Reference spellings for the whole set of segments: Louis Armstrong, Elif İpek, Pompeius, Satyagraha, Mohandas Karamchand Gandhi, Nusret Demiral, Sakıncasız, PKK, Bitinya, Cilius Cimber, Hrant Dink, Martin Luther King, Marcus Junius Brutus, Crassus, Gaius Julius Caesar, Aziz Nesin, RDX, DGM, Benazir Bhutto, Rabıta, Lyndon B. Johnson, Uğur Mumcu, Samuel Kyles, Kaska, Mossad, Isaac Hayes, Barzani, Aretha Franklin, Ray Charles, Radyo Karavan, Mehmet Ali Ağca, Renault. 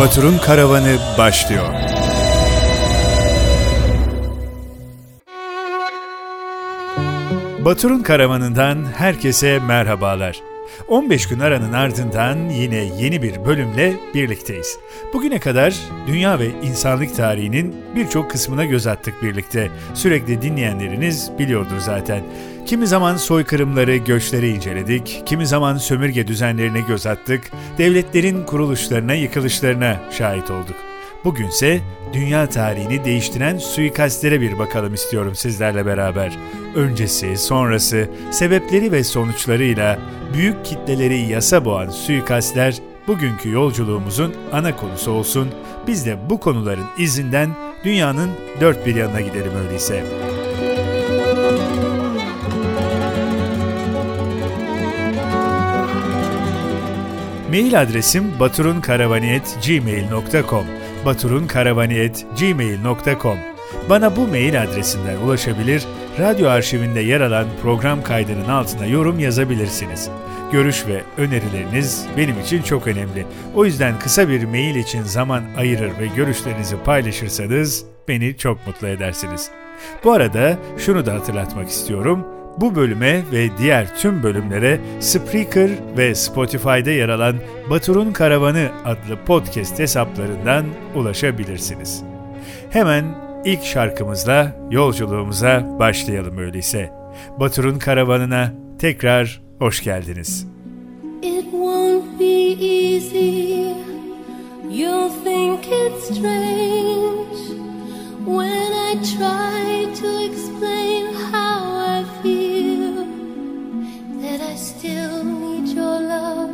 Batur'un Karavanı başlıyor. Batur'un Karavanı'ndan herkese merhabalar. 15 gün aranın ardından yine yeni bir bölümle birlikteyiz. Bugüne kadar dünya ve insanlık tarihinin birçok kısmına göz attık birlikte. Sürekli dinleyenleriniz biliyordur zaten. Kimi zaman soykırımları, göçleri inceledik, kimi zaman sömürge düzenlerine göz attık, devletlerin kuruluşlarına, yıkılışlarına şahit olduk. Bugünse dünya tarihini değiştiren suikastlere bir bakalım istiyorum sizlerle beraber. Öncesi, sonrası, sebepleri ve sonuçlarıyla büyük kitleleri yasa boğan suikastler bugünkü yolculuğumuzun ana konusu olsun. Biz de bu konuların izinden dünyanın dört bir yanına gidelim öyleyse. Mail adresim baturunkaravani@gmail.com baturunkaravani@gmail.com. Bana bu mail adresinden ulaşabilir, radyo arşivinde yer alan program kaydının altına yorum yazabilirsiniz. Görüş ve önerileriniz benim için çok önemli. O yüzden kısa bir mail için zaman ayırır ve görüşlerinizi paylaşırsanız beni çok mutlu edersiniz. Bu arada şunu da hatırlatmak istiyorum. Bu bölüme ve diğer tüm bölümlere Spreaker ve Spotify'da yer alan Batur'un Karavanı adlı podcast hesaplarından ulaşabilirsiniz. Hemen ilk şarkımızla yolculuğumuza başlayalım öyleyse. Batur'un Karavanı'na tekrar hoş geldiniz. It won't be easy. You'll think it's strange when I try to explain how I feel, that I still need your love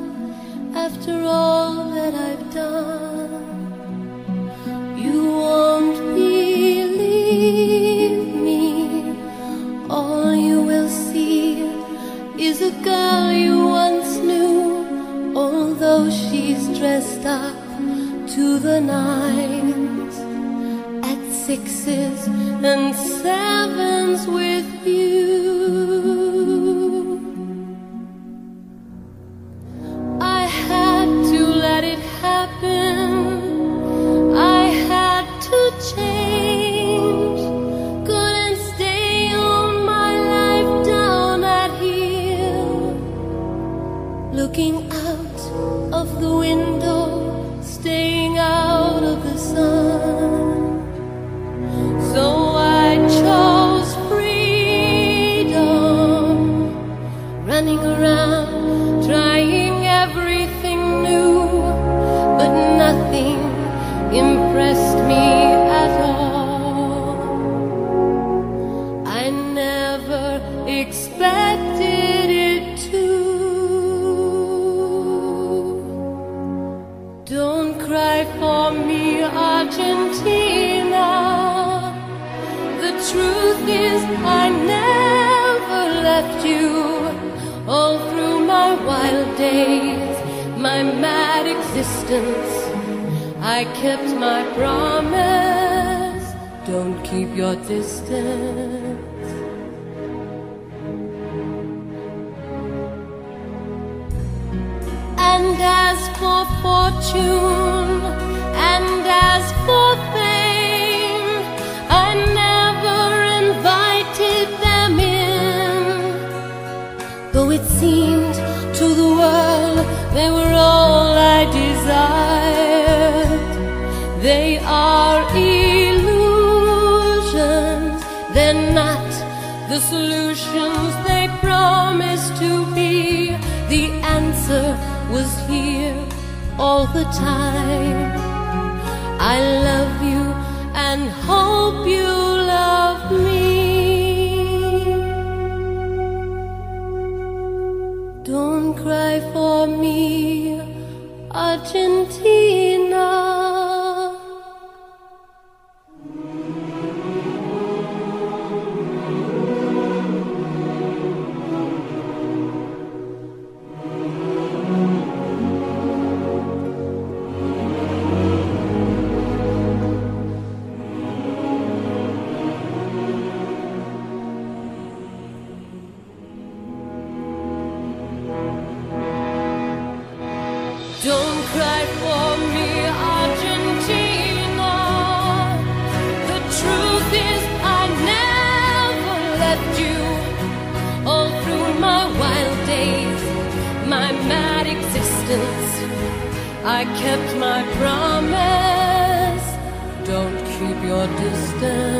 after all that I've done. You won't believe me. All you will see is a girl you once knew, although she's dressed up to the nines, at sixes and sevens with you. I kept my promise. Don't keep your distance. And as for fortune, and as for fame, I never invited them in. Though it seemed to the world they were all I desired, they are illusions, they're not the solutions they answer was here all the time. I love you and hope you love me. Don't cry for me, Argentina. I kept my promise. Don't keep your distance.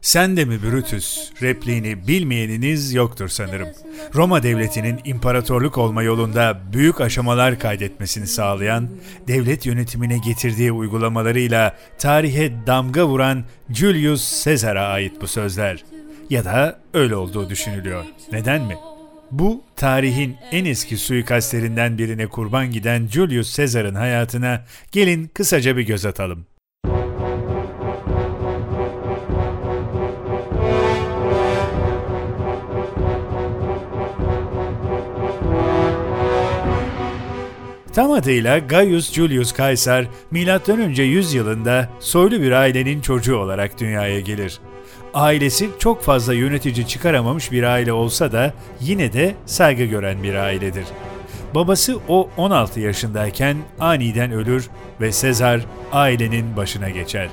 Sen de mi Brutus? Repliğini bilmeyeniniz yoktur sanırım. Roma Devleti'nin imparatorluk olma yolunda büyük aşamalar kaydetmesini sağlayan, devlet yönetimine getirdiği uygulamalarıyla tarihe damga vuran Julius Caesar'a ait bu sözler. Ya da öyle olduğu düşünülüyor. Neden mi? Bu, tarihin en eski suikastlerinden birine kurban giden Julius Caesar'ın hayatına gelin kısaca bir göz atalım. Tam adıyla Gaius Julius Caesar, M.Ö. 100 yılında soylu bir ailenin çocuğu olarak dünyaya gelir. Ailesi çok fazla yönetici çıkaramamış bir aile olsa da yine de saygı gören bir ailedir. Babası o 16 yaşındayken aniden ölür ve Sezar ailenin başına geçer.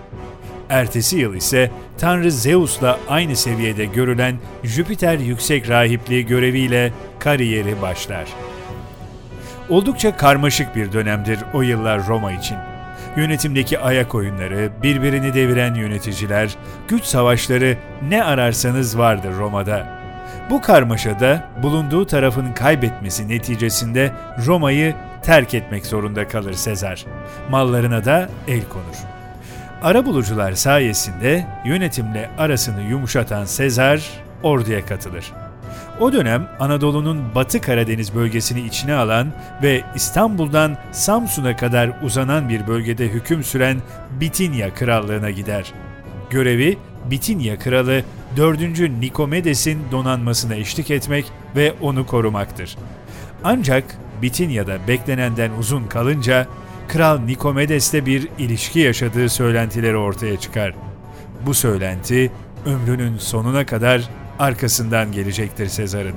Ertesi yıl ise Tanrı Zeus'la aynı seviyede görülen Jüpiter yüksek rahipliği göreviyle kariyeri başlar. Oldukça karmaşık bir dönemdir o yıllar Roma için. Yönetimdeki ayak oyunları, birbirini deviren yöneticiler, güç savaşları, ne ararsanız vardır Roma'da. Bu karmaşada bulunduğu tarafın kaybetmesi neticesinde Roma'yı terk etmek zorunda kalır Sezar. Mallarına da el konur. Arabulucular sayesinde yönetimle arasını yumuşatan Sezar orduya katılır. O dönem Anadolu'nun Batı Karadeniz bölgesini içine alan ve İstanbul'dan Samsun'a kadar uzanan bir bölgede hüküm süren Bitinya Krallığı'na gider. Görevi Bitinya Kralı 4. Nikomedes'in donanmasına eşlik etmek ve onu korumaktır. Ancak Bitinya'da beklenenden uzun kalınca Kral Nikomedes'le bir ilişki yaşadığı söylentileri ortaya çıkar. Bu söylenti ömrünün sonuna kadar arkasından gelecektir Sezar'ın.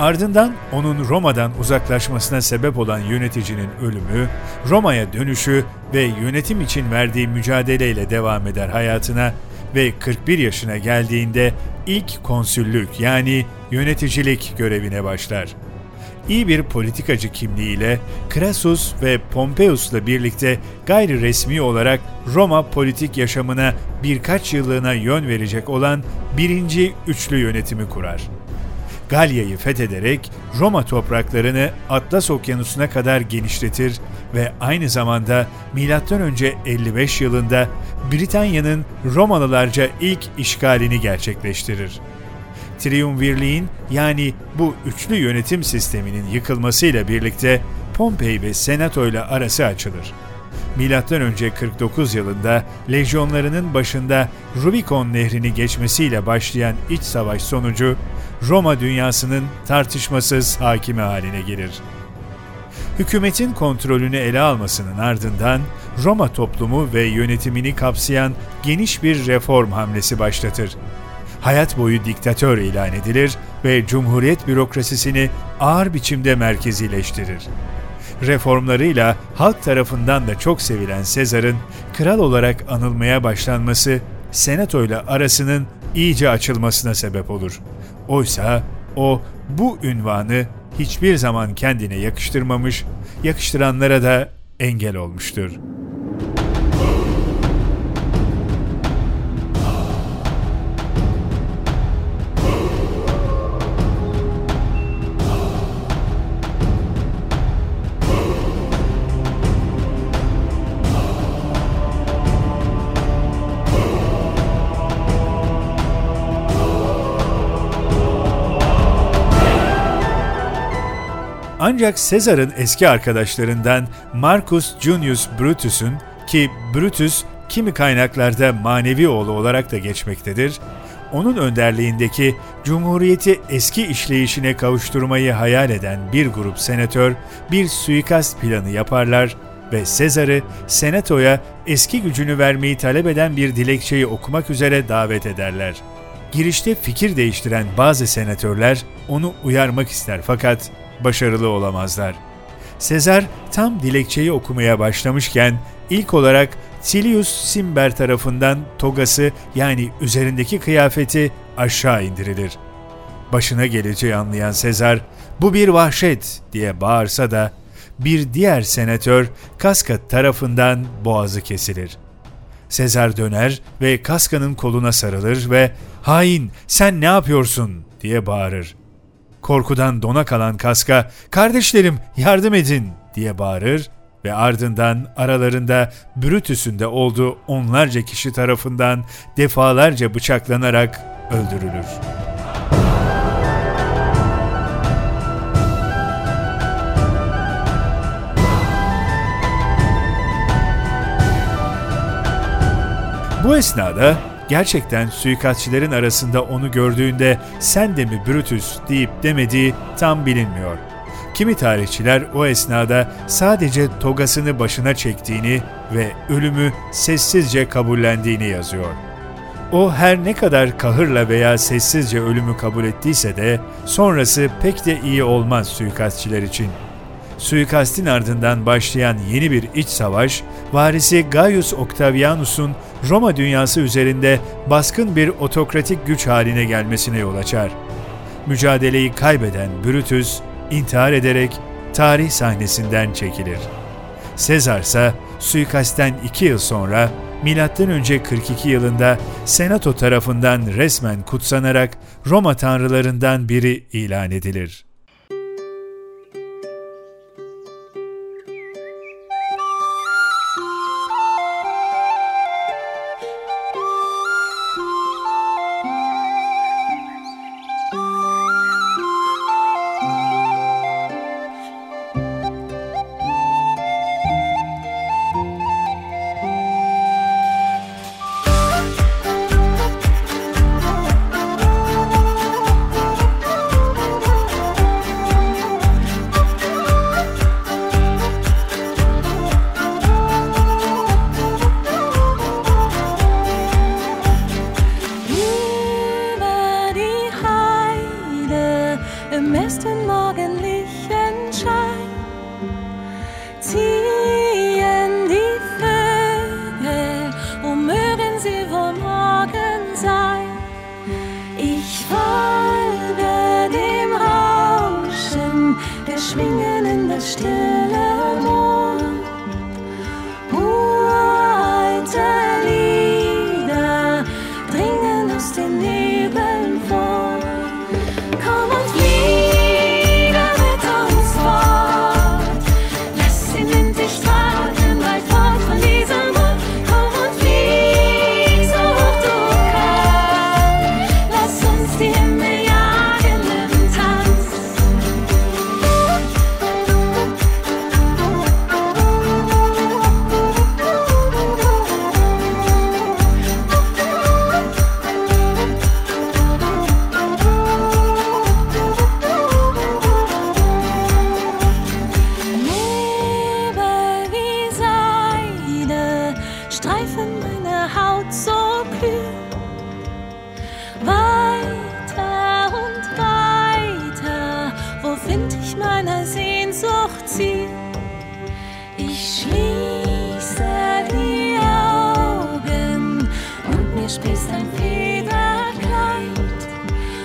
Ardından onun Roma'dan uzaklaşmasına sebep olan yöneticinin ölümü, Roma'ya dönüşü ve yönetim için verdiği mücadeleyle devam eder hayatına ve 41 yaşına geldiğinde ilk konsüllük yani yöneticilik görevine başlar. İyi bir politikacı kimliğiyle Crassus ve Pompeius'la birlikte gayri resmi olarak Roma politik yaşamına birkaç yıllığına yön verecek olan 1. Üçlü yönetimi kurar. Galya'yı fethederek Roma topraklarını Atlas Okyanusu'na kadar genişletir ve aynı zamanda M.Ö. 55 yılında Britanya'nın Romalılarca ilk işgalini gerçekleştirir. Triumvirliğin yani bu üçlü yönetim sisteminin yıkılmasıyla birlikte Pompey ve Senato ile arası açılır. M.Ö. 49 yılında lejyonlarının başında Rubikon nehrini geçmesiyle başlayan iç savaş sonucu Roma dünyasının tartışmasız hakimi haline gelir. Hükümetin kontrolünü ele almasının ardından Roma toplumu ve yönetimini kapsayan geniş bir reform hamlesi başlatır. Hayat boyu diktatör ilan edilir ve Cumhuriyet bürokrasisini ağır biçimde merkezileştirir. Reformlarıyla halk tarafından da çok sevilen Sezar'ın kral olarak anılmaya başlanması, Senato'yla arasının iyice açılmasına sebep olur. Oysa o bu ünvanı hiçbir zaman kendine yakıştırmamış, yakıştıranlara da engel olmuştur. Ancak Sezar'ın eski arkadaşlarından Marcus Junius Brutus'un, ki Brutus kimi kaynaklarda manevi oğlu olarak da geçmektedir, onun önderliğindeki Cumhuriyeti eski işleyişine kavuşturmayı hayal eden bir grup senatör bir suikast planı yaparlar ve Sezar'ı senatoya eski gücünü vermeyi talep eden bir dilekçeyi okumak üzere davet ederler. Girişte fikir değiştiren bazı senatörler onu uyarmak ister fakat başarılı olamazlar. Sezar tam dilekçeyi okumaya başlamışken ilk olarak Cilius Cimber tarafından togası, yani üzerindeki kıyafeti aşağı indirilir. Başına geleceği anlayan Sezar "Bu bir vahşet" diye bağırsa da bir diğer senatör Kaska tarafından boğazı kesilir. Sezar döner ve Kaska'nın koluna sarılır ve "Hain, sen ne yapıyorsun?" diye bağırır. Korkudan dona kalan Kaska, "Kardeşlerim, yardım edin!" diye bağırır ve ardından aralarında Brutus'un de olduğu onlarca kişi tarafından defalarca bıçaklanarak öldürülür. Bu esnada gerçekten suikastçilerin arasında onu gördüğünde "sen de mi Brutus" deyip demediği tam bilinmiyor. Kimi tarihçiler o esnada sadece togasını başına çektiğini ve ölümü sessizce kabullendiğini yazıyor. O her ne kadar kahırla veya sessizce ölümü kabul ettiyse de sonrası pek de iyi olmaz suikastçiler için. Suikastin ardından başlayan yeni bir iç savaş, varisi Gaius Octavianus'un Roma dünyası üzerinde baskın bir otokratik güç haline gelmesine yol açar. Mücadeleyi kaybeden Brutus, intihar ederek tarih sahnesinden çekilir. Sezar ise suikastten 2 yıl sonra, M.Ö. 42 yılında Senato tarafından resmen kutsanarak Roma tanrılarından biri ilan edilir.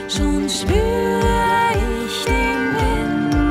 Schon spür ich den Wind.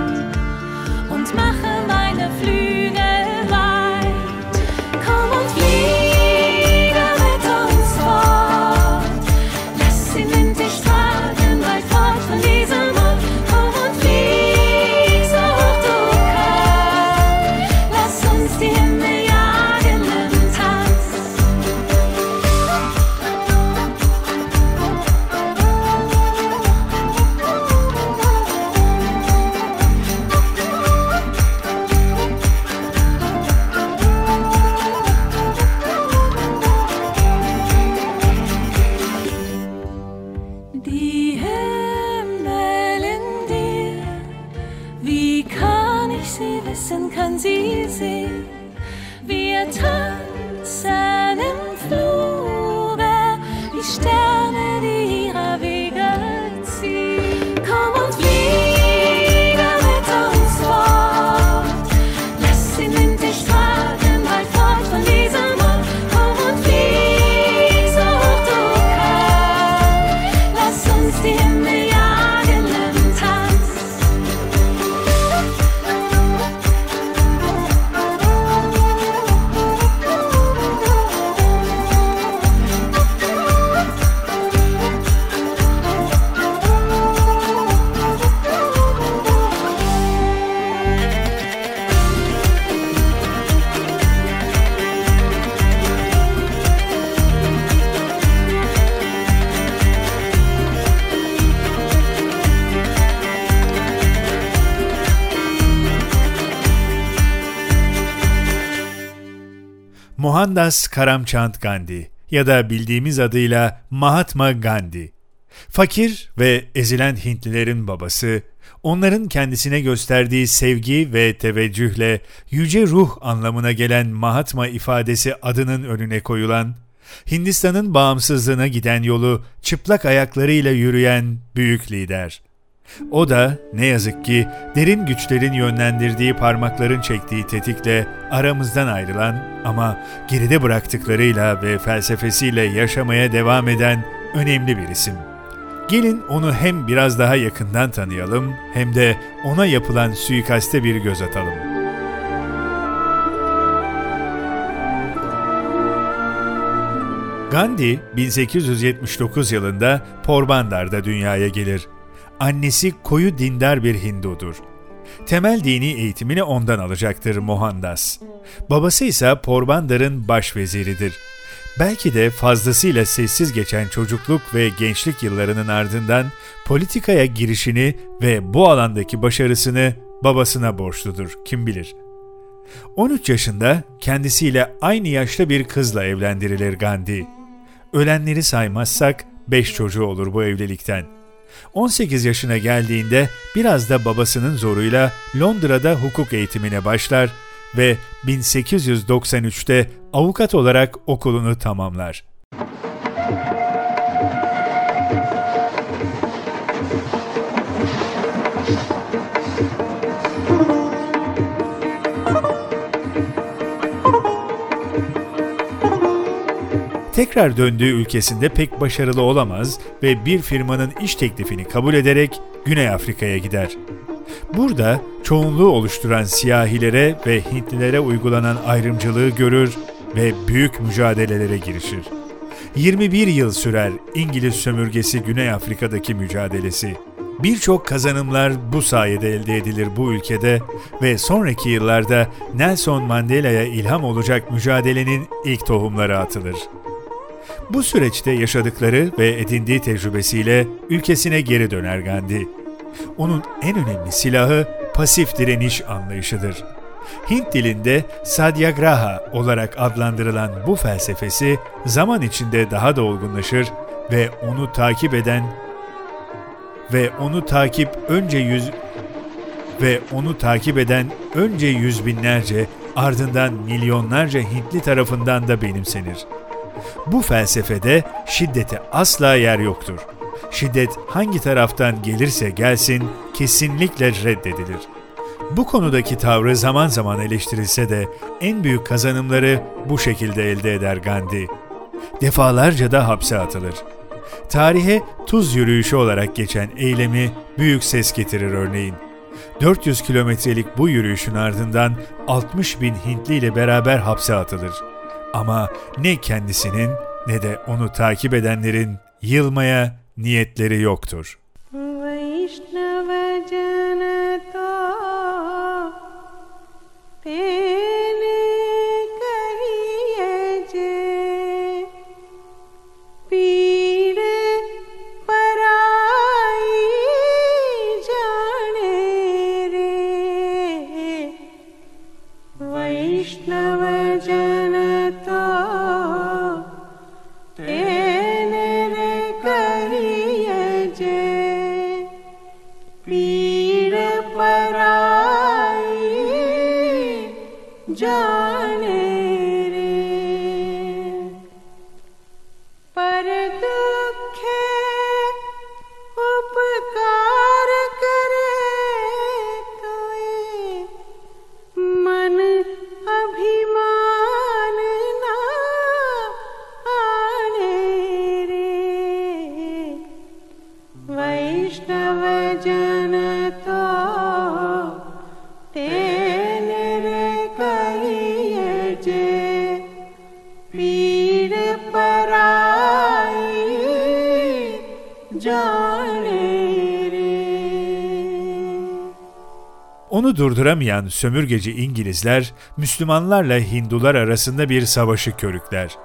tanzen kann sie sehen, wir tanzen im Fluge, die Sterne, die ihre Wege ziehen. Komm und fliege mit uns fort, lass den Wind dich tragen, bald fort von diesem Ort. Komm und flieg, so hoch du kannst, lass uns die Himmel jagen im Tanz. Mohandas Karamchand Gandhi ya da bildiğimiz adıyla Mahatma Gandhi, fakir ve ezilen Hintlilerin babası, onların kendisine gösterdiği sevgi ve teveccühle yüce ruh anlamına gelen Mahatma ifadesi adının önüne koyulan, Hindistan'ın bağımsızlığına giden yolu çıplak ayaklarıyla yürüyen büyük lider. O da ne yazık ki derin güçlerin yönlendirdiği parmakların çektiği tetikle aramızdan ayrılan ama geride bıraktıklarıyla ve felsefesiyle yaşamaya devam eden önemli bir isim. Gelin onu hem biraz daha yakından tanıyalım hem de ona yapılan suikaste bir göz atalım. Gandhi 1879 yılında Porbandar'da dünyaya gelir. Annesi koyu dindar bir Hindudur. Temel dini eğitimini ondan alacaktır Mohandas. Babası ise Porbandar'ın başveziridir. Belki de fazlasıyla sessiz geçen çocukluk ve gençlik yıllarının ardından politikaya girişini ve bu alandaki başarısını babasına borçludur, kim bilir. 13 yaşında kendisiyle aynı yaşta bir kızla evlendirilir Gandhi. Ölenleri saymazsak 5 çocuğu olur bu evlilikten. 18 yaşına geldiğinde biraz da babasının zoruyla Londra'da hukuk eğitimine başlar ve 1893'te avukat olarak okulunu tamamlar. Tekrar döndüğü ülkesinde pek başarılı olamaz ve bir firmanın iş teklifini kabul ederek Güney Afrika'ya gider. Burada çoğunluğu oluşturan siyahilere ve Hintlilere uygulanan ayrımcılığı görür ve büyük mücadelelere girişir. 21 yıl sürer İngiliz sömürgesi Güney Afrika'daki mücadelesi. Birçok kazanımlar bu sayede elde edilir bu ülkede ve sonraki yıllarda Nelson Mandela'ya ilham olacak mücadelenin ilk tohumları atılır. Bu süreçte yaşadıkları ve edindiği tecrübesiyle ülkesine geri döner Gandhi. Onun en önemli silahı pasif direniş anlayışıdır. Hint dilinde Satyagraha olarak adlandırılan bu felsefesi zaman içinde daha da olgunlaşır ve onu takip eden önce yüz binlerce, ardından milyonlarca Hintli tarafından da benimsenir. Bu felsefede şiddete asla yer yoktur. Şiddet hangi taraftan gelirse gelsin kesinlikle reddedilir. Bu konudaki tavrı zaman zaman eleştirilse de en büyük kazanımları bu şekilde elde eder Gandhi. Defalarca da hapse atılır. Tarihe tuz yürüyüşü olarak geçen eylemi büyük ses getirir örneğin. 400 kilometrelik bu yürüyüşün ardından 60 bin Hintli ile beraber hapse atılır. Ama ne kendisinin ne de onu takip edenlerin yılmaya niyetleri yoktur. Pira parai Onu durduramayan sömürgeci İngilizler, Müslümanlarla Hindular arasında bir savaşı körükler.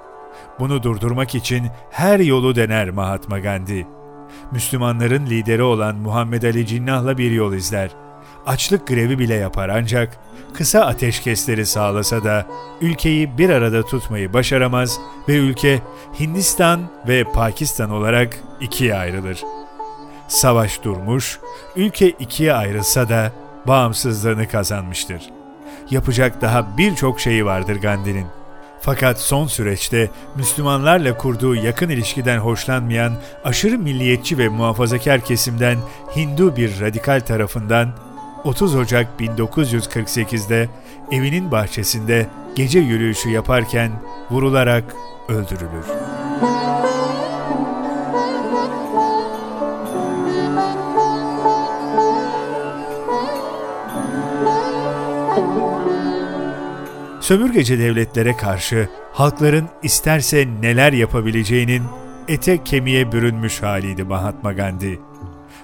Bunu durdurmak için her yolu dener Mahatma Gandhi. Müslümanların lideri olan Muhammed Ali Cinnah'la bir yol izler. Açlık grevi bile yapar ancak kısa ateşkesleri sağlasa da ülkeyi bir arada tutmayı başaramaz ve ülke Hindistan ve Pakistan olarak ikiye ayrılır. Savaş durmuş, ülke ikiye ayrılsa da bağımsızlığını kazanmıştır. Yapacak daha birçok şeyi vardır Gandhi'nin. Fakat son süreçte Müslümanlarla kurduğu yakın ilişkiden hoşlanmayan aşırı milliyetçi ve muhafazakar kesimden Hindu bir radikal tarafından 30 Ocak 1948'de evinin bahçesinde gece yürüyüşü yaparken vurularak öldürülür. Sömürgeci devletlere karşı halkların isterse neler yapabileceğinin ete kemiğe bürünmüş haliydi Mahatma Gandhi.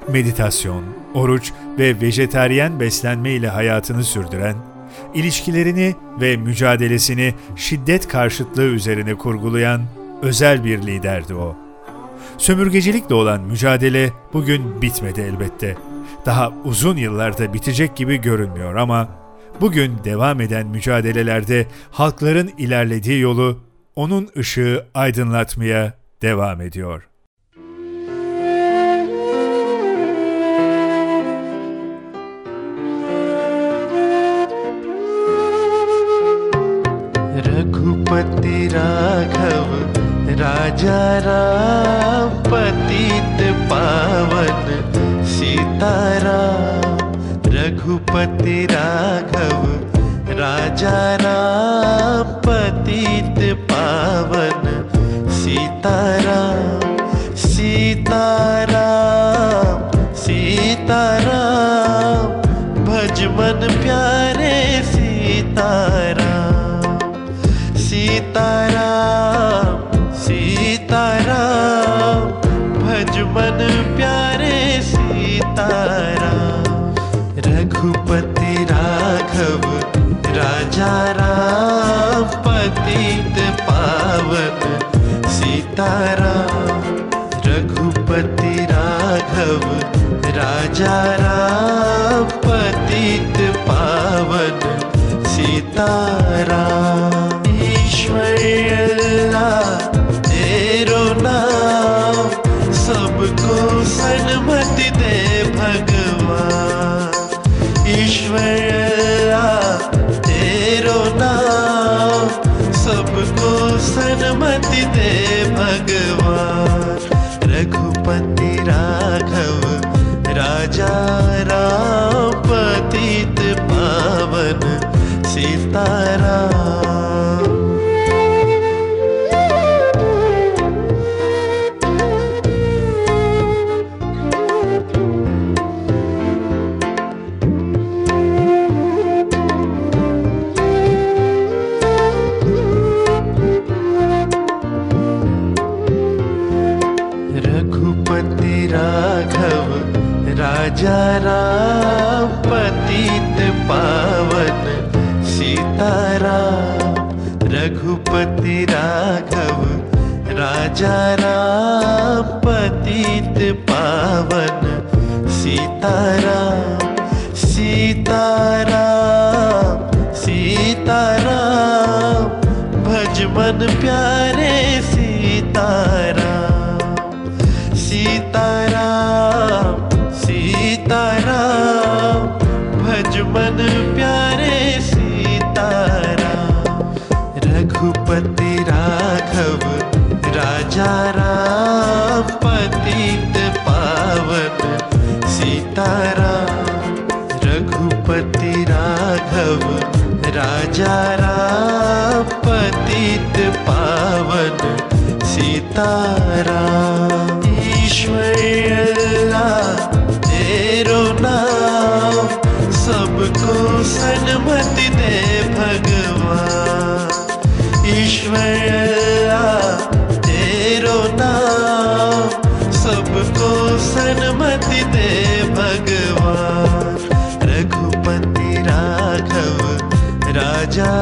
Meditasyon, oruç ve vejetaryen beslenme ile hayatını sürdüren, ilişkilerini ve mücadelesini şiddet karşıtlığı üzerine kurgulayan özel bir liderdi o. Sömürgecilikle olan mücadele bugün bitmedi elbette. Daha uzun yıllarda bitecek gibi görünmüyor ama bugün devam eden mücadelelerde halkların ilerlediği yolu onun ışığı aydınlatmaya devam ediyor. Raghupati Raghav Raja Ram Patit Pavan Sitaram Raghupati Raghav Raja Ram Patit Pavan Sitaram Sitaram Sitaram Bhaj man pyare Sitaram Sitaram Sitaram Bhaj man pyare Sitaram Raghupati Raghav Raja Ram Patit Pavan Sitaram Raghupati Raghav Raja Ram Patit Pavan Sitaram Ishwar Allah Tero Naam Sabko Sanmati De Bhagwan Ishwar Tero Naam Sabko Sanmati De Bhagwan Raghupati Raghav Raja Ram Patit Pavan Sitaram Raja Ram Patit Pavan Sitaram Raghupati Raghav Raja Ram Patit Pavan Sitaram Sitaram Sitaram Bhaj man pyare Sitaram Sitaram Sitaram Bhaj man pyare Sitaram बेचारा पतित पावन सीतारा रघुपति राघव राजा राम पतित पावन सीतारा ईश्वर अल्लाह तेरो नाम सबको सन्मति दे भगवान ईश्वर तेरो नाम सबको सन्मति दे भगवान रघुपति राघव राजा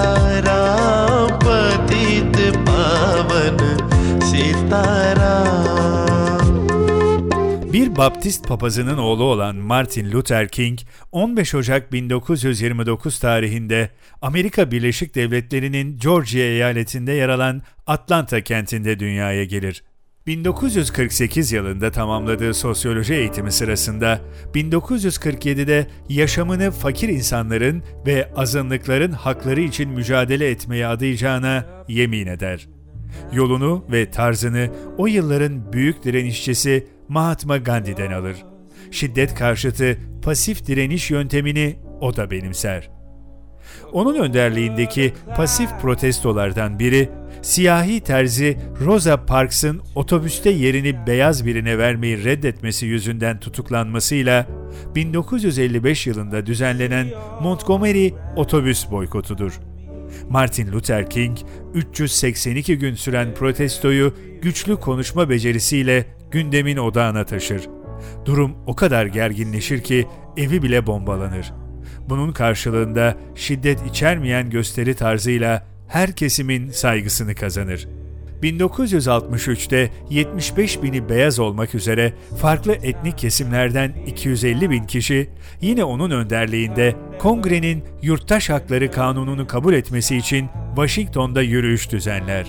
राम पतित पावन Sitaram. Bir Baptist papazının oğlu olan Martin Luther King, 15 Ocak 1929 tarihinde Amerika Birleşik Devletleri'nin Georgia eyaletinde yer alan Atlanta kentinde dünyaya gelir. 1948 yılında tamamladığı sosyoloji eğitimi sırasında 1947'de yaşamını fakir insanların ve azınlıkların hakları için mücadele etmeye adayacağına yemin eder. Yolunu ve tarzını o yılların büyük direnişçisi Mahatma Gandhi'den alır. Şiddet karşıtı pasif direniş yöntemini o da benimser. Onun önderliğindeki pasif protestolardan biri, siyahi terzi Rosa Parks'ın otobüste yerini beyaz birine vermeyi reddetmesi yüzünden tutuklanmasıyla 1955 yılında düzenlenen Montgomery otobüs boykotudur. Martin Luther King, 382 gün süren protestoyu güçlü konuşma becerisiyle gündemin odağına taşır. Durum o kadar gerginleşir ki evi bile bombalanır. Bunun karşılığında şiddet içermeyen gösteri tarzıyla her kesimin saygısını kazanır. 1963'te 75 bini beyaz olmak üzere farklı etnik kesimlerden 250 bin kişi yine onun önderliğinde Kongre'nin Yurttaş Hakları Kanunu'nu kabul etmesi için Washington'da yürüyüş düzenler.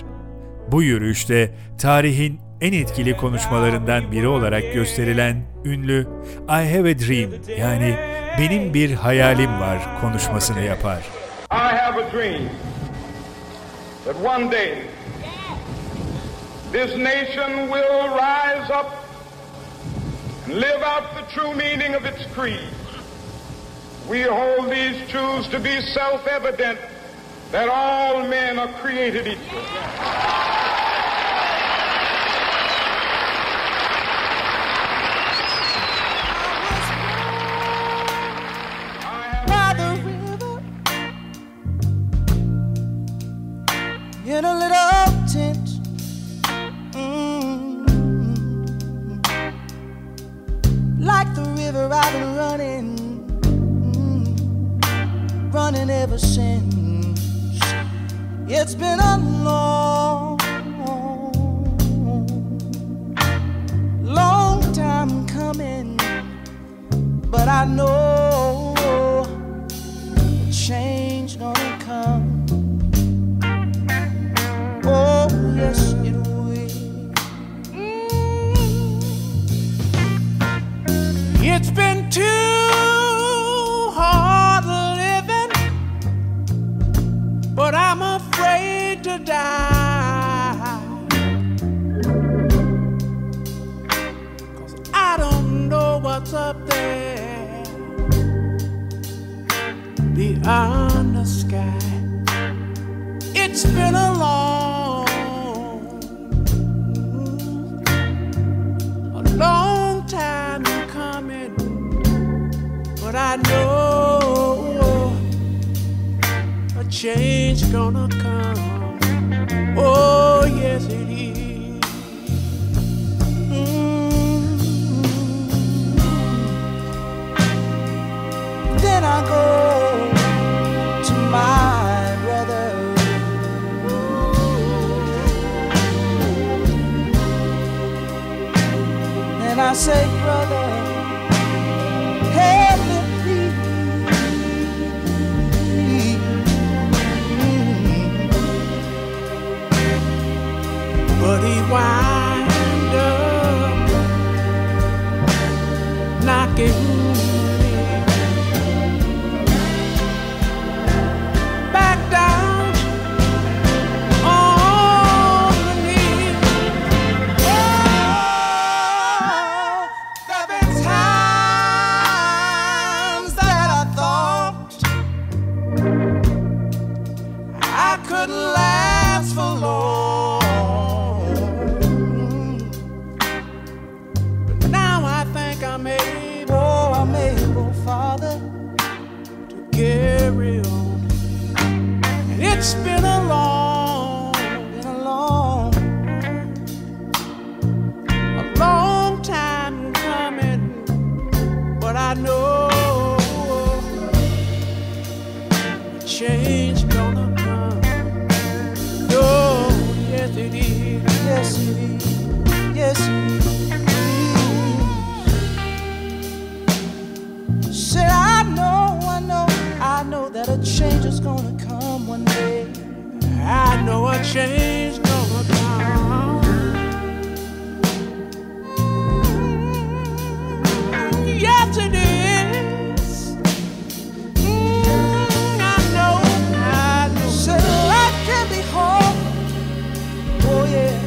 Bu yürüyüşte tarihin en etkili konuşmalarından biri olarak gösterilen ünlü "I have a dream" yani "Benim bir hayalim var" konuşmasını yapar. I have a dream that one day this nation will rise up and live out the true meaning of its creed. We hold these truths to be self-evident that all men are created equal. In a little tent, like the river I've been running, running ever since. It's been a long, long time coming, but I know change gonna come. Oh, yes, it will. It's been too hard living, but I'm afraid to die, 'cause I don't know what's up there beyond the sky. It's been a long time coming, but I know a change gonna come. Oh, yes it is. Then I go to my I say, brother, help me please. But he wind up knocking me back down on the knee. just gonna come one day. I know a change gonna come. Yes, it is. I know. So life can be hard. Oh yeah.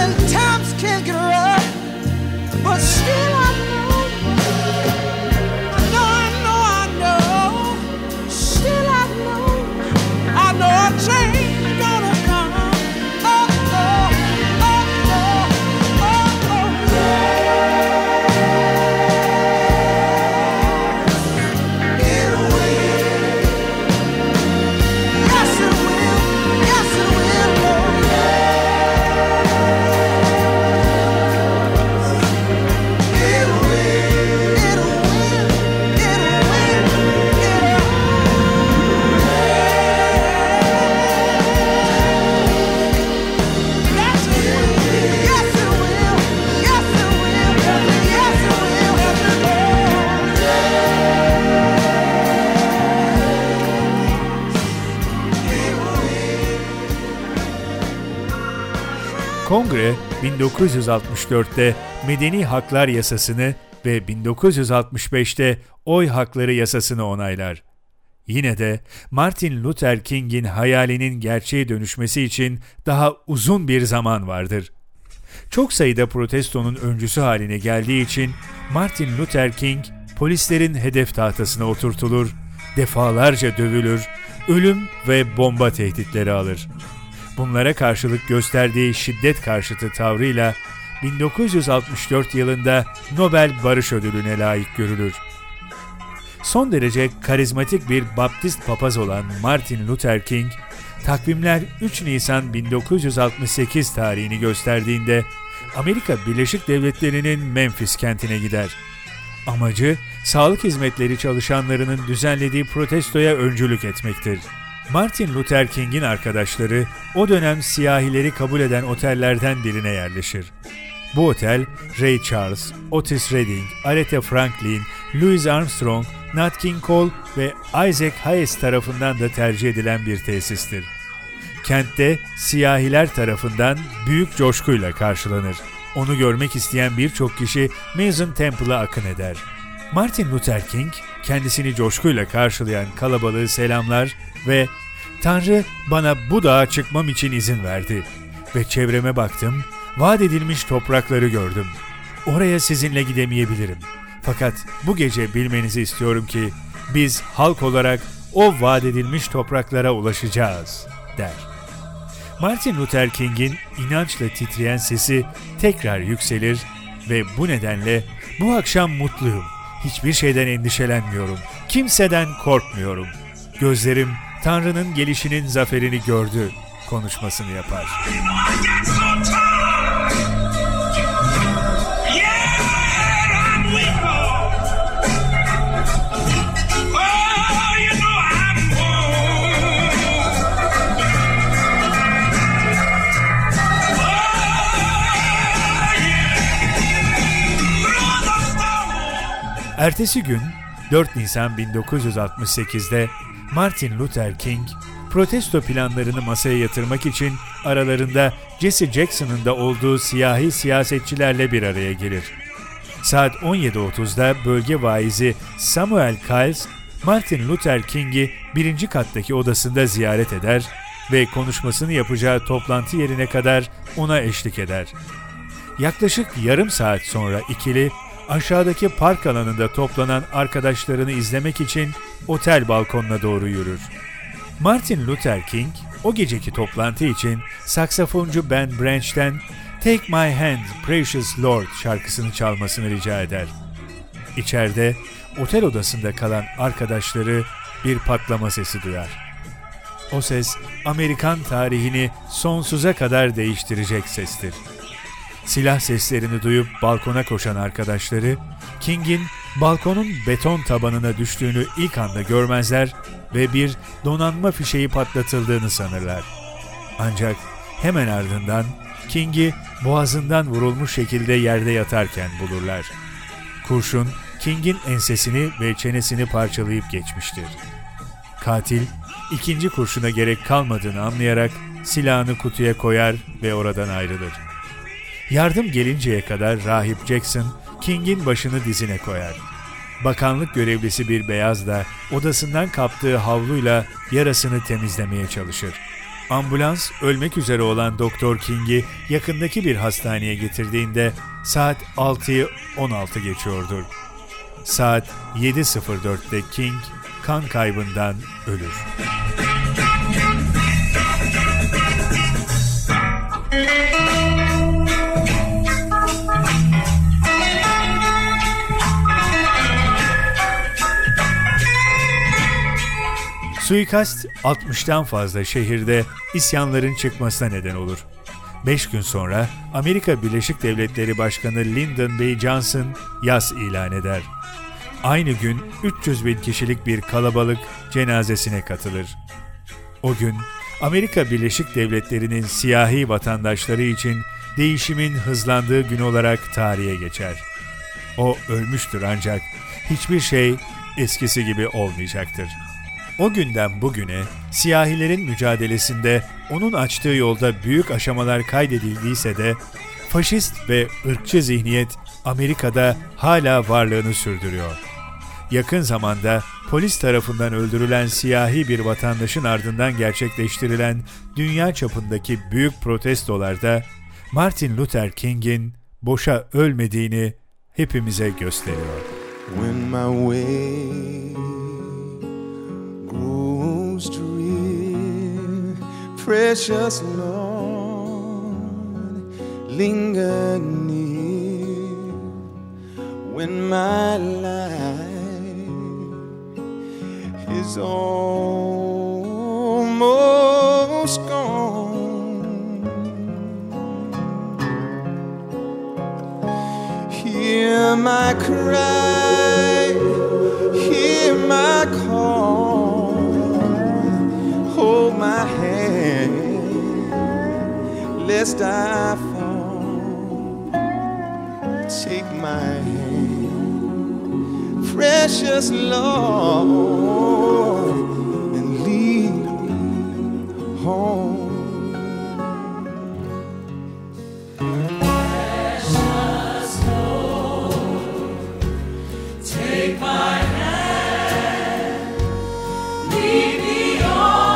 And times can get rough, but still I know. Kongre 1964'te Medeni Haklar Yasası'nı ve 1965'te Oy Hakları Yasası'nı onaylar. Yine de Martin Luther King'in hayalinin gerçeğe dönüşmesi için daha uzun bir zaman vardır. Çok sayıda protestonun öncüsü haline geldiği için Martin Luther King polislerin hedef tahtasına oturtulur, defalarca dövülür, ölüm ve bomba tehditleri alır. Bunlara karşılık gösterdiği şiddet karşıtı tavrıyla 1964 yılında Nobel Barış Ödülü'ne layık görülür. Son derece karizmatik bir Baptist papaz olan Martin Luther King, takvimler 3 Nisan 1968 tarihini gösterdiğinde Amerika Birleşik Devletleri'nin Memphis kentine gider. Amacı, sağlık hizmetleri çalışanlarının düzenlediği protestoya öncülük etmektir. Martin Luther King'in arkadaşları o dönem siyahileri kabul eden otellerden birine yerleşir. Bu otel, Ray Charles, Otis Redding, Aretha Franklin, Louis Armstrong, Nat King Cole ve Isaac Hayes tarafından da tercih edilen bir tesistir. Kentte siyahiler tarafından büyük coşkuyla karşılanır. Onu görmek isteyen birçok kişi Mason Temple'a akın eder. Martin Luther King, kendisini coşkuyla karşılayan kalabalığı selamlar ve "Tanrı bana bu dağa çıkmam için izin verdi ve çevreme baktım, vaat edilmiş toprakları gördüm. Oraya sizinle gidemeyebilirim. Fakat bu gece bilmenizi istiyorum ki biz halk olarak o vaat edilmiş topraklara ulaşacağız" der. Martin Luther King'in inançla titreyen sesi tekrar yükselir ve bu nedenle "Bu akşam mutluyum. Hiçbir şeyden endişelenmiyorum. Kimseden korkmuyorum. Gözlerim Tanrı'nın gelişinin zaferini gördü" konuşmasını yapar. Ertesi gün 4 Nisan 1968'de Martin Luther King, protesto planlarını masaya yatırmak için aralarında Jesse Jackson'ın da olduğu siyahi siyasetçilerle bir araya gelir. Saat 17.30'da bölge vaizi Samuel Kyles, Martin Luther King'i 1. kattaki odasında ziyaret eder ve konuşmasını yapacağı toplantı yerine kadar ona eşlik eder. Yaklaşık yarım saat sonra ikili, aşağıdaki park alanında toplanan arkadaşlarını izlemek için otel balkonuna doğru yürür. Martin Luther King, o geceki toplantı için saksafoncu Ben Branch'ten "Take My Hand, Precious Lord" şarkısını çalmasını rica eder. İçeride, otel odasında kalan arkadaşları bir patlama sesi duyar. O ses, Amerikan tarihini sonsuza kadar değiştirecek sestir. Silah seslerini duyup balkona koşan arkadaşları, King'in balkonun beton tabanına düştüğünü ilk anda görmezler ve bir donanma fişeği patlatıldığını sanırlar. Ancak hemen ardından King'i boğazından vurulmuş şekilde yerde yatarken bulurlar. Kurşun, King'in ensesini ve çenesini parçalayıp geçmiştir. Katil ikinci kurşuna gerek kalmadığını anlayarak silahını kutuya koyar ve oradan ayrılır. Yardım gelinceye kadar rahip Jackson, King'in başını dizine koyar. Bakanlık görevlisi bir beyaz da odasından kaptığı havluyla yarasını temizlemeye çalışır. Ambulans ölmek üzere olan Doktor King'i yakındaki bir hastaneye getirdiğinde saat 6'yı 16 geçiyordur. Saat 7.04'te King kan kaybından ölür. Suikast 60'tan fazla şehirde isyanların çıkmasına neden olur. 5 gün sonra Amerika Birleşik Devletleri Başkanı Lyndon B. Johnson yas ilan eder. Aynı gün 300.000 kişilik bir kalabalık cenazesine katılır. O gün Amerika Birleşik Devletleri'nin siyahi vatandaşları için değişimin hızlandığı gün olarak tarihe geçer. O ölmüştür ancak hiçbir şey eskisi gibi olmayacaktır. O günden bugüne siyahilerin mücadelesinde onun açtığı yolda büyük aşamalar kaydedildiyse de faşist ve ırkçı zihniyet Amerika'da hala varlığını sürdürüyor. Yakın zamanda polis tarafından öldürülen siyahi bir vatandaşın ardından gerçekleştirilen dünya çapındaki büyük protestolarda Martin Luther King'in boşa ölmediğini hepimize gösteriyor. When my way grows drear, precious Lord, linger near. When my life is almost gone, hear my cry, hear my call. Hold my hand, lest I fall. Take my hand, precious Lord, and lead me home. Precious Lord, take my hand, lead me home.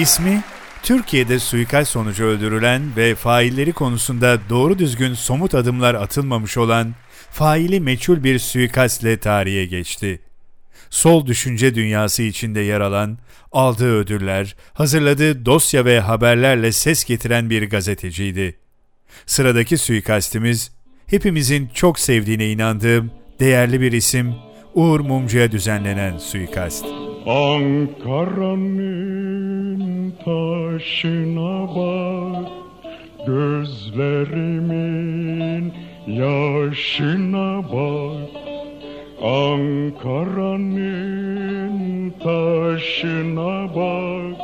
İsmi, Türkiye'de suikast sonucu öldürülen ve failleri konusunda doğru düzgün somut adımlar atılmamış olan faili meçhul bir suikastle tarihe geçti. Sol düşünce dünyası içinde yer alan, aldığı ödüller, hazırladığı dosya ve haberlerle ses getiren bir gazeteciydi. Sıradaki suikastimiz, hepimizin çok sevdiğine inandığım değerli bir isim, Uğur Mumcu'ya düzenlenen suikast. Ankara'nın taşına bak, gözlerimin yaşına bak. Ankara'nın taşına bak,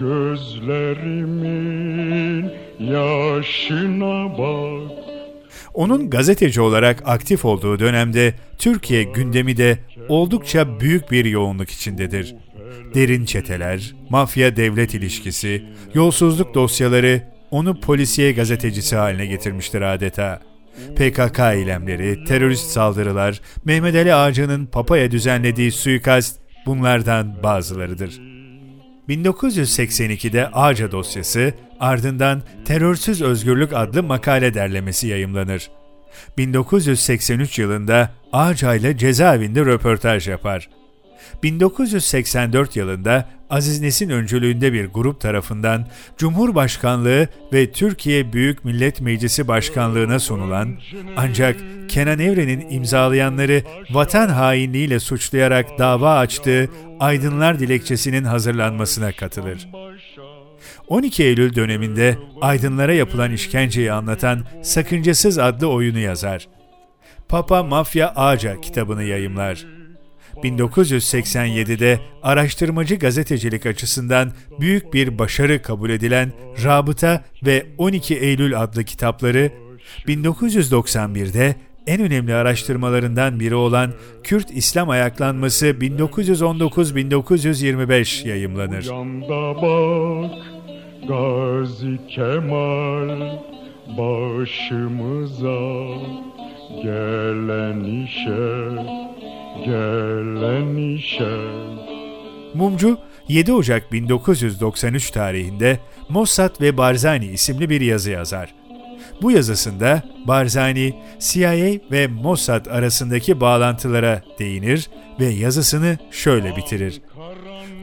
gözlerimin yaşına bak. Onun gazeteci olarak aktif olduğu dönemde Türkiye gündemi de oldukça büyük bir yoğunluk içindedir. Derin çeteler, mafya-devlet ilişkisi, yolsuzluk dosyaları onu polisiye gazetecisi haline getirmiştir adeta. PKK eylemleri, terörist saldırılar, Mehmet Ali Ağca'nın Papa'ya düzenlediği suikast bunlardan bazılarıdır. 1982'de Ağca dosyası, ardından Terörsüz Özgürlük adlı makale derlemesi yayımlanır. 1983 yılında Ağca ile cezaevinde röportaj yapar. 1984 yılında Aziz Nesin öncülüğünde bir grup tarafından Cumhurbaşkanlığı ve Türkiye Büyük Millet Meclisi Başkanlığı'na sunulan, ancak Kenan Evren'in imzalayanları vatan hainliğiyle suçlayarak dava açtığı Aydınlar Dilekçesi'nin hazırlanmasına katılır. 12 Eylül döneminde aydınlara yapılan işkenceyi anlatan Sakıncasız adlı oyunu yazar. Papa Mafya Ağca kitabını yayımlar. 1987'de araştırmacı gazetecilik açısından büyük bir başarı kabul edilen Rabıta ve 12 Eylül adlı kitapları, 1991'de en önemli araştırmalarından biri olan Kürt İslam Ayaklanması 1919-1925 yayımlanır. Uyanda bak Gazi Kemal, başımıza gelen işe. Mumcu, 7 Ocak 1993 tarihinde Mossad ve Barzani isimli bir yazı yazar. Bu yazısında Barzani, CIA ve Mossad arasındaki bağlantılara değinir ve yazısını şöyle bitirir.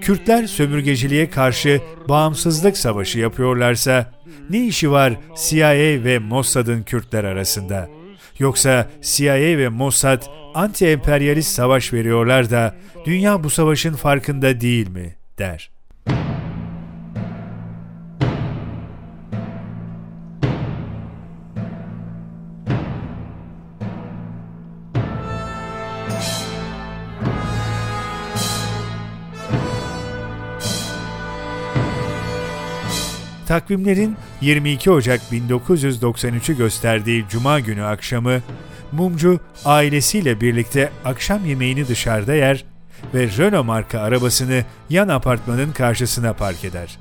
Kürtler sömürgeciliğe karşı bağımsızlık savaşı yapıyorlarsa ne işi var CIA ve Mossad'ın Kürtler arasında? Yoksa CIA ve Mossad anti-emperyalist savaş veriyorlar da dünya bu savaşın farkında değil mi? Der. Takvimlerin 22 Ocak 1993'ü gösterdiği Cuma günü akşamı, Mumcu ailesiyle birlikte akşam yemeğini dışarıda yer ve Renault marka arabasını yan apartmanın karşısına park eder.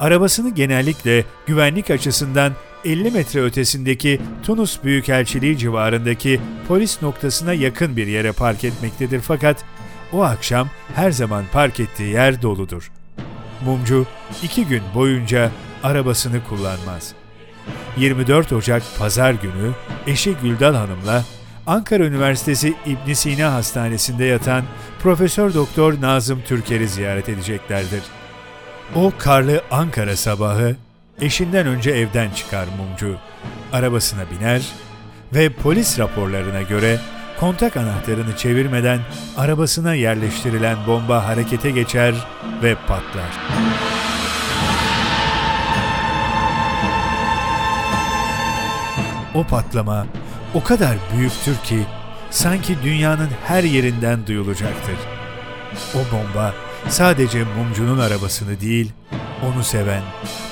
Arabasını genellikle güvenlik açısından 50 metre ötesindeki Tunus Büyükelçiliği civarındaki polis noktasına yakın bir yere park etmektedir, fakat o akşam her zaman park ettiği yer doludur. Mumcu 2 gün boyunca arabasını kullanmaz. 24 Ocak Pazar günü eşi Güldal Hanım'la Ankara Üniversitesi İbn Sina Hastanesi'nde yatan Profesör Doktor Nazım Türker'i ziyaret edeceklerdir. O karlı Ankara sabahı eşinden önce evden çıkar Mumcu. Arabasına biner ve polis raporlarına göre kontak anahtarını çevirmeden arabasına yerleştirilen bomba harekete geçer ve patlar. O patlama o kadar büyüktür ki sanki dünyanın her yerinden duyulacaktır. O bomba sadece Mumcu'nun arabasını değil, onu seven,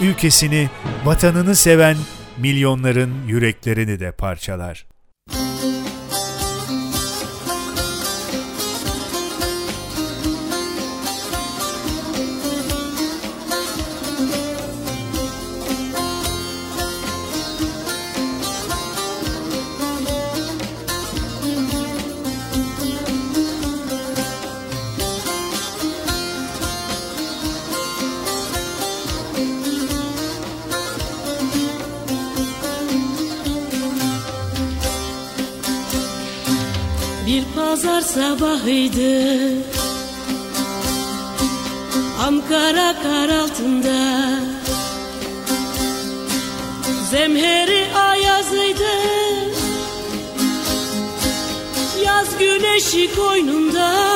ülkesini, vatanını seven milyonların yüreklerini de parçalar. Bir pazar sabahıydı, Ankara kar altında. Zemheri ayazıydı, yaz güneşi koynunda.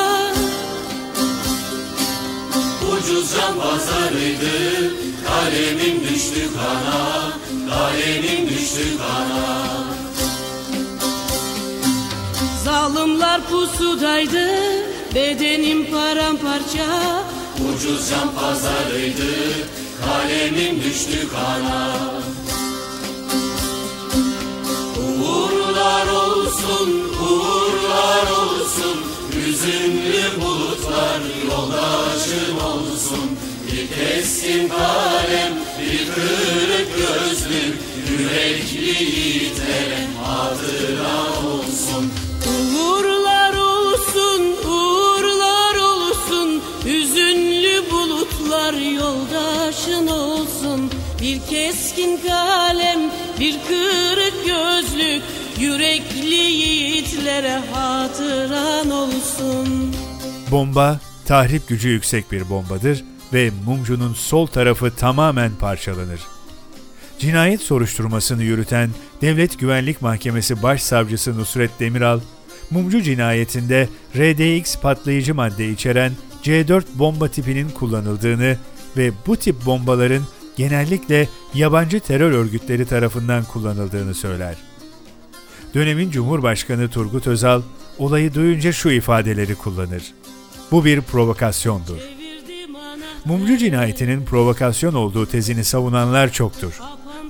Ucuz can pazarıydı, kalemim düştü kana, kalemim düştü kana. Zalımlar pusudaydı, bedenim paramparça. Ucuz can pazarıydı, kalemim düştü kana. Uğurlar olsun, uğurlar olsun, hüzünlü bulutlar yoldaşım olsun. Bir keskin kalem, bir kırık gözlük, yürekli yiğitlere hatıra olsun. Uğurlar olsun, uğurlar olsun, hüzünlü bulutlar yoldaşın olsun. Bir keskin kalem, bir kırık gözlük, yürekli yiğitlere hatıran olsun. Bomba, tahrip gücü yüksek bir bombadır ve Mumcu'nun sol tarafı tamamen parçalanır. Cinayet soruşturmasını yürüten Devlet Güvenlik Mahkemesi Başsavcısı Nusret Demiral, Mumcu cinayetinde RDX patlayıcı madde içeren C4 bomba tipinin kullanıldığını ve bu tip bombaların genellikle yabancı terör örgütleri tarafından kullanıldığını söyler. Dönemin Cumhurbaşkanı Turgut Özal, olayı duyunca şu ifadeleri kullanır. Bu bir provokasyondur. Mumcu cinayetinin provokasyon olduğu tezini savunanlar çoktur.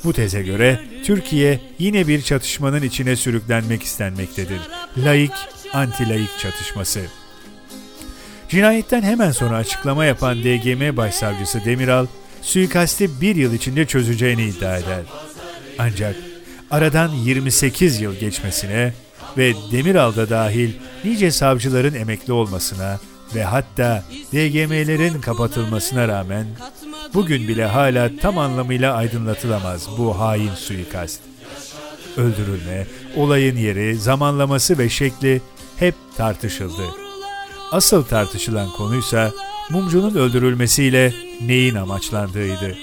Bu teze göre Türkiye yine bir çatışmanın içine sürüklenmek istenmektedir. Laik-antilaik çatışması. Cinayetten hemen sonra açıklama yapan DGM Başsavcısı Demiral, suikasti 1 yıl içinde çözeceğini iddia eder. Ancak aradan 28 yıl geçmesine ve Demiral'da dahil nice savcıların emekli olmasına ve hatta DGM'lerin kapatılmasına rağmen bugün bile hala tam anlamıyla aydınlatılamaz bu hain suikast. Öldürülme, olayın yeri, zamanlaması ve şekli hep tartışıldı. Asıl tartışılan konuysa Mumcu'nun öldürülmesiyle neyin amaçlandığıydı.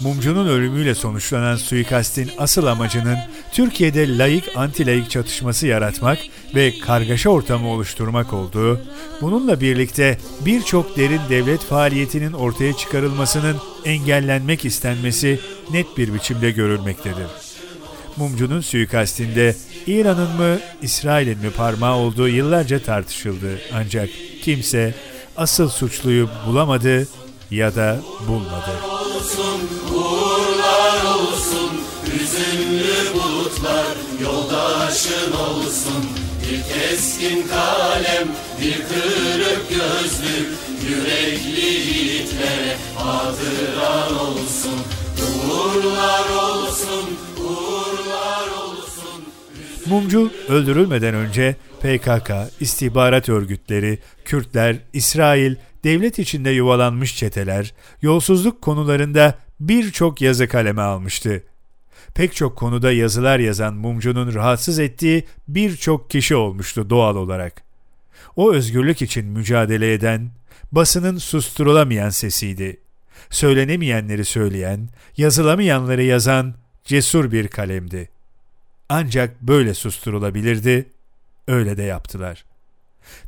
Mumcu'nun ölümüyle sonuçlanan suikastin asıl amacının Türkiye'de laik-antilaik çatışması yaratmak ve kargaşa ortamı oluşturmak olduğu, bununla birlikte birçok derin devlet faaliyetinin ortaya çıkarılmasının engellenmek istenmesi net bir biçimde görülmektedir. Mumcu'nun suikastinde İran'ın mı, İsrail'in mi parmağı olduğu yıllarca tartışıldı. Ancak kimse asıl suçluyu bulamadı ya da bulmadı. Uğurlar olsun, hüzünlü bulutlar yoldaşın olsun. Bir keskin kalem, bir kırık gözlük, yürekli yiğitlere hatıran olsun. Uğurlar olsun, uğurlar olsun. Mumcu öldürülmeden önce PKK, istihbarat örgütleri, Kürtler, İsrail, devlet içinde yuvalanmış çeteler, yolsuzluk konularında birçok yazı kaleme almıştı. Pek çok konuda yazılar yazan Mumcu'nun rahatsız ettiği birçok kişi olmuştu doğal olarak. O özgürlük için mücadele eden, basının susturulamayan sesiydi. Söylenemeyenleri söyleyen, yazılamayanları yazan cesur bir kalemdi. Ancak böyle susturulabilirdi, öyle de yaptılar.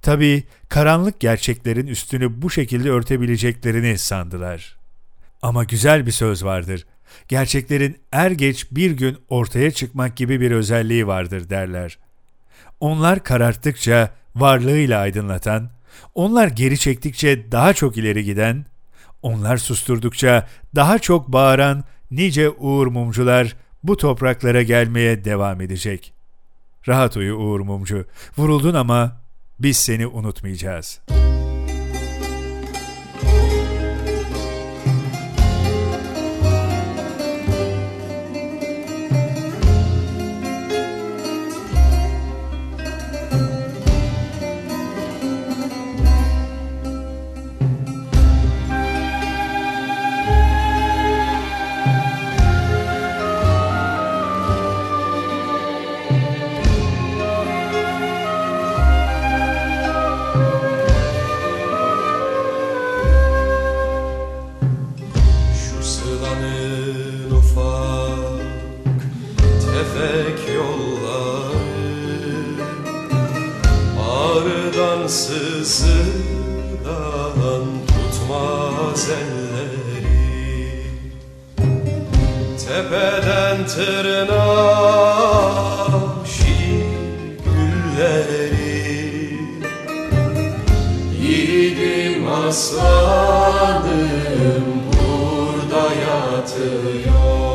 Tabii karanlık gerçeklerin üstünü bu şekilde örtebileceklerini sandılar. Ama güzel bir söz vardır. Gerçeklerin er geç bir gün ortaya çıkmak gibi bir özelliği vardır derler. Onlar kararttıkça varlığıyla aydınlatan, onlar geri çektikçe daha çok ileri giden, onlar susturdukça daha çok bağıran nice Uğur Mumcular bu topraklara gelmeye devam edecek. Rahat uyu Uğur Mumcu, vuruldun ama biz seni unutmayacağız. Cansızdan tutmaz elleri, tepeden tırnağa şiir gülleri. Yiğidim aslanım burada yatıyor.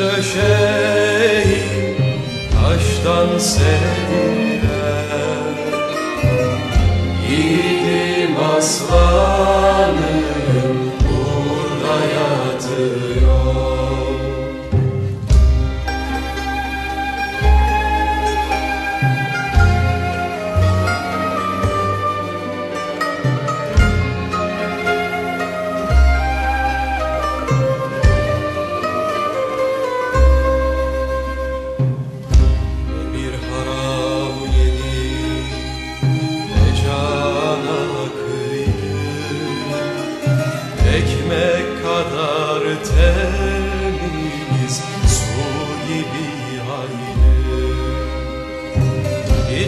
Döşeyim taştan sevdiler. Yiğidim aslanım burada yatıyor.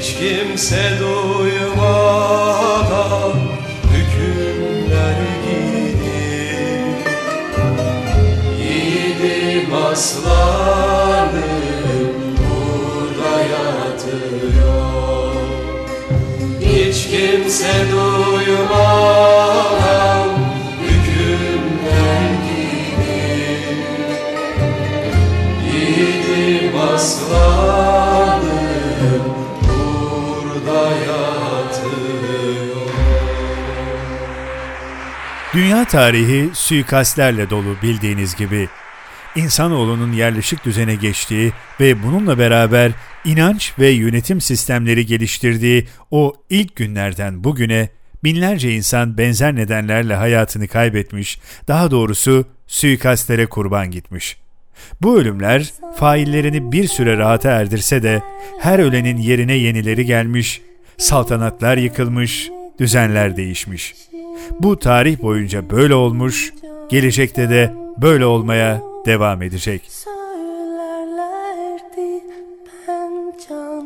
Hiç kimse duymadan hükümler gidir. Yiğidim aslanım burada yatıyor. Hiç kimse duymadan hükümler gidir. Yiğidim aslanım. Dünya tarihi suikastlerle dolu bildiğiniz gibi. İnsanoğlunun yerleşik düzene geçtiği ve bununla beraber inanç ve yönetim sistemleri geliştirdiği o ilk günlerden bugüne binlerce insan benzer nedenlerle hayatını kaybetmiş, daha doğrusu suikastlere kurban gitmiş. Bu ölümler faillerini bir süre rahata erdirse de her ölenin yerine yenileri gelmiş, saltanatlar yıkılmış, düzenler değişmiş. Bu tarih boyunca böyle olmuş, gelecekte de böyle olmaya devam edecek. Söylerlerdi ben can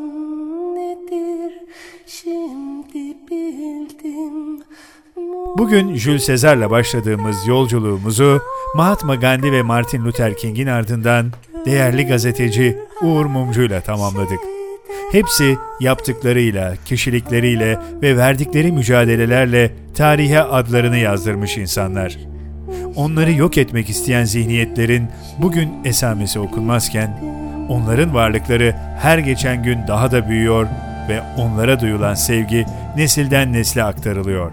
nedir, şimdi bildim. Bugün Jules Caesar'la başladığımız yolculuğumuzu Mahatma Gandhi ve Martin Luther King'in ardından değerli gazeteci Uğur Mumcu'yla tamamladık. Hepsi yaptıklarıyla, kişilikleriyle ve verdikleri mücadelelerle tarihe adlarını yazdırmış insanlar. Onları yok etmek isteyen zihniyetlerin bugün esamesi okunmazken, onların varlıkları her geçen gün daha da büyüyor ve onlara duyulan sevgi nesilden nesle aktarılıyor.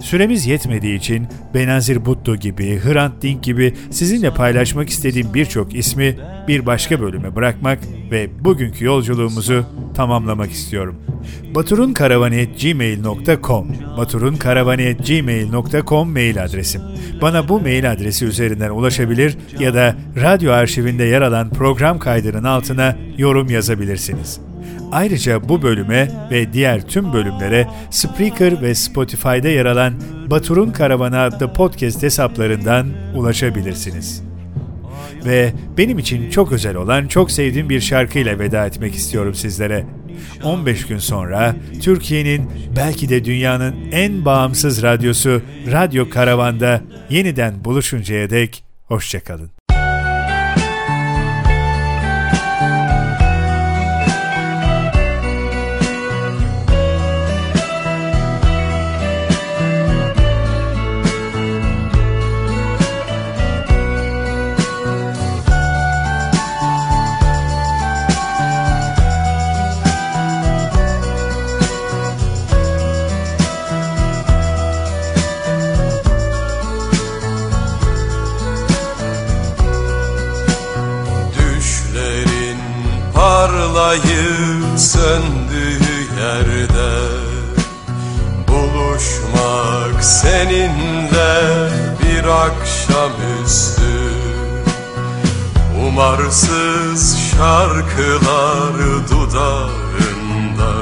Süremiz yetmediği için Benazir Bhutto gibi, Hrant Dink gibi sizinle paylaşmak istediğim birçok ismi bir başka bölüme bırakmak ve bugünkü yolculuğumuzu tamamlamak istiyorum. baturunkaravan@gmail.com baturunkaravan@gmail.com mail adresim. Bana bu mail adresi üzerinden ulaşabilir ya da radyo arşivinde yer alan program kaydının altına yorum yazabilirsiniz. Ayrıca bu bölüme ve diğer tüm bölümlere Spreaker ve Spotify'da yer alan Batur'un Karavanı adlı podcast hesaplarından ulaşabilirsiniz. Ve benim için çok özel olan, çok sevdiğim bir şarkıyla veda etmek istiyorum sizlere. 15 gün sonra Türkiye'nin belki de dünyanın en bağımsız radyosu Radyo Karavan'da yeniden buluşuncaya dek hoşça kalın. parlayıp söndüğü yerde buluşmak seninle bir akşamüstü. Umarsız şarkılar dudağında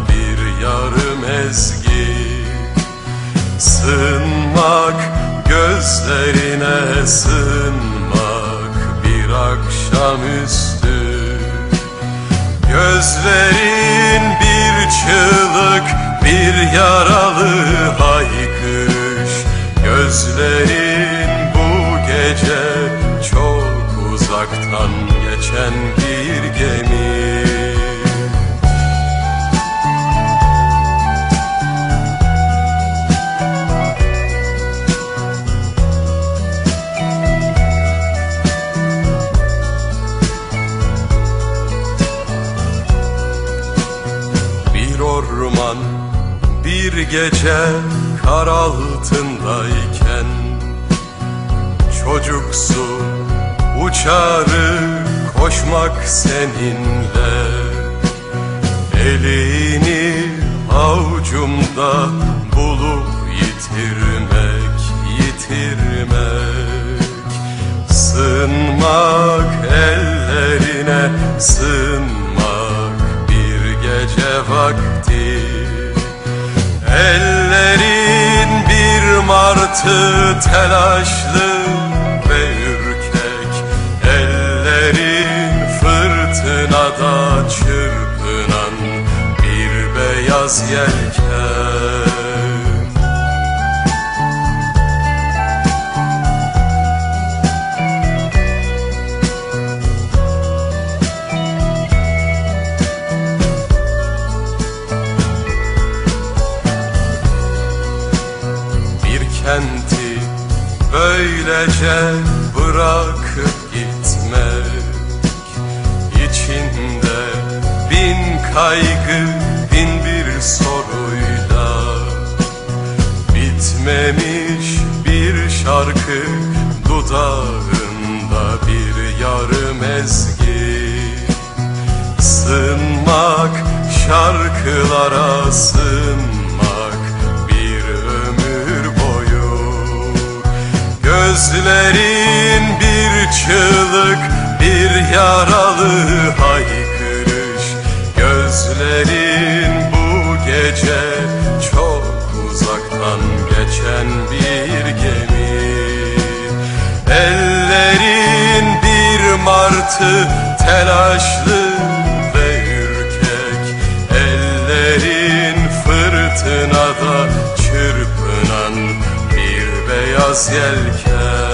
bir yarım ezgi. Sığınmak gözlerine, sığınmak bir akşamüstü. Gözlerin bir çığlık, bir yaralı haykırış. Gözlerin bu gece çok uzaktan geçen bir gemi. Bir gece kar altındayken çocuksu uçarı koşmak seninle. Elini avucumda bulup yitirmek, yitirmek. Sığınmak ellerine, sığınmak bir gece vakti. Ellerin bir martı, telaşlı ve ürkek. Ellerin fırtınada çırpınan bir beyaz yelken. Kenti böylece bırakıp gitmek, içinde bin kaygı, bin bir soruyla, bitmemiş bir şarkı dudağında bir yarım ezgi. Sığınmak şarkılara, sığınmak gözlerin bir çığlık, bir yaralı haykırış. Gözlerin bu gece çok uzaktan geçen bir gemi. Ellerin bir martı, telaşlı ve ürkek. Ellerin fırtınada çırpınan beyaz yelken.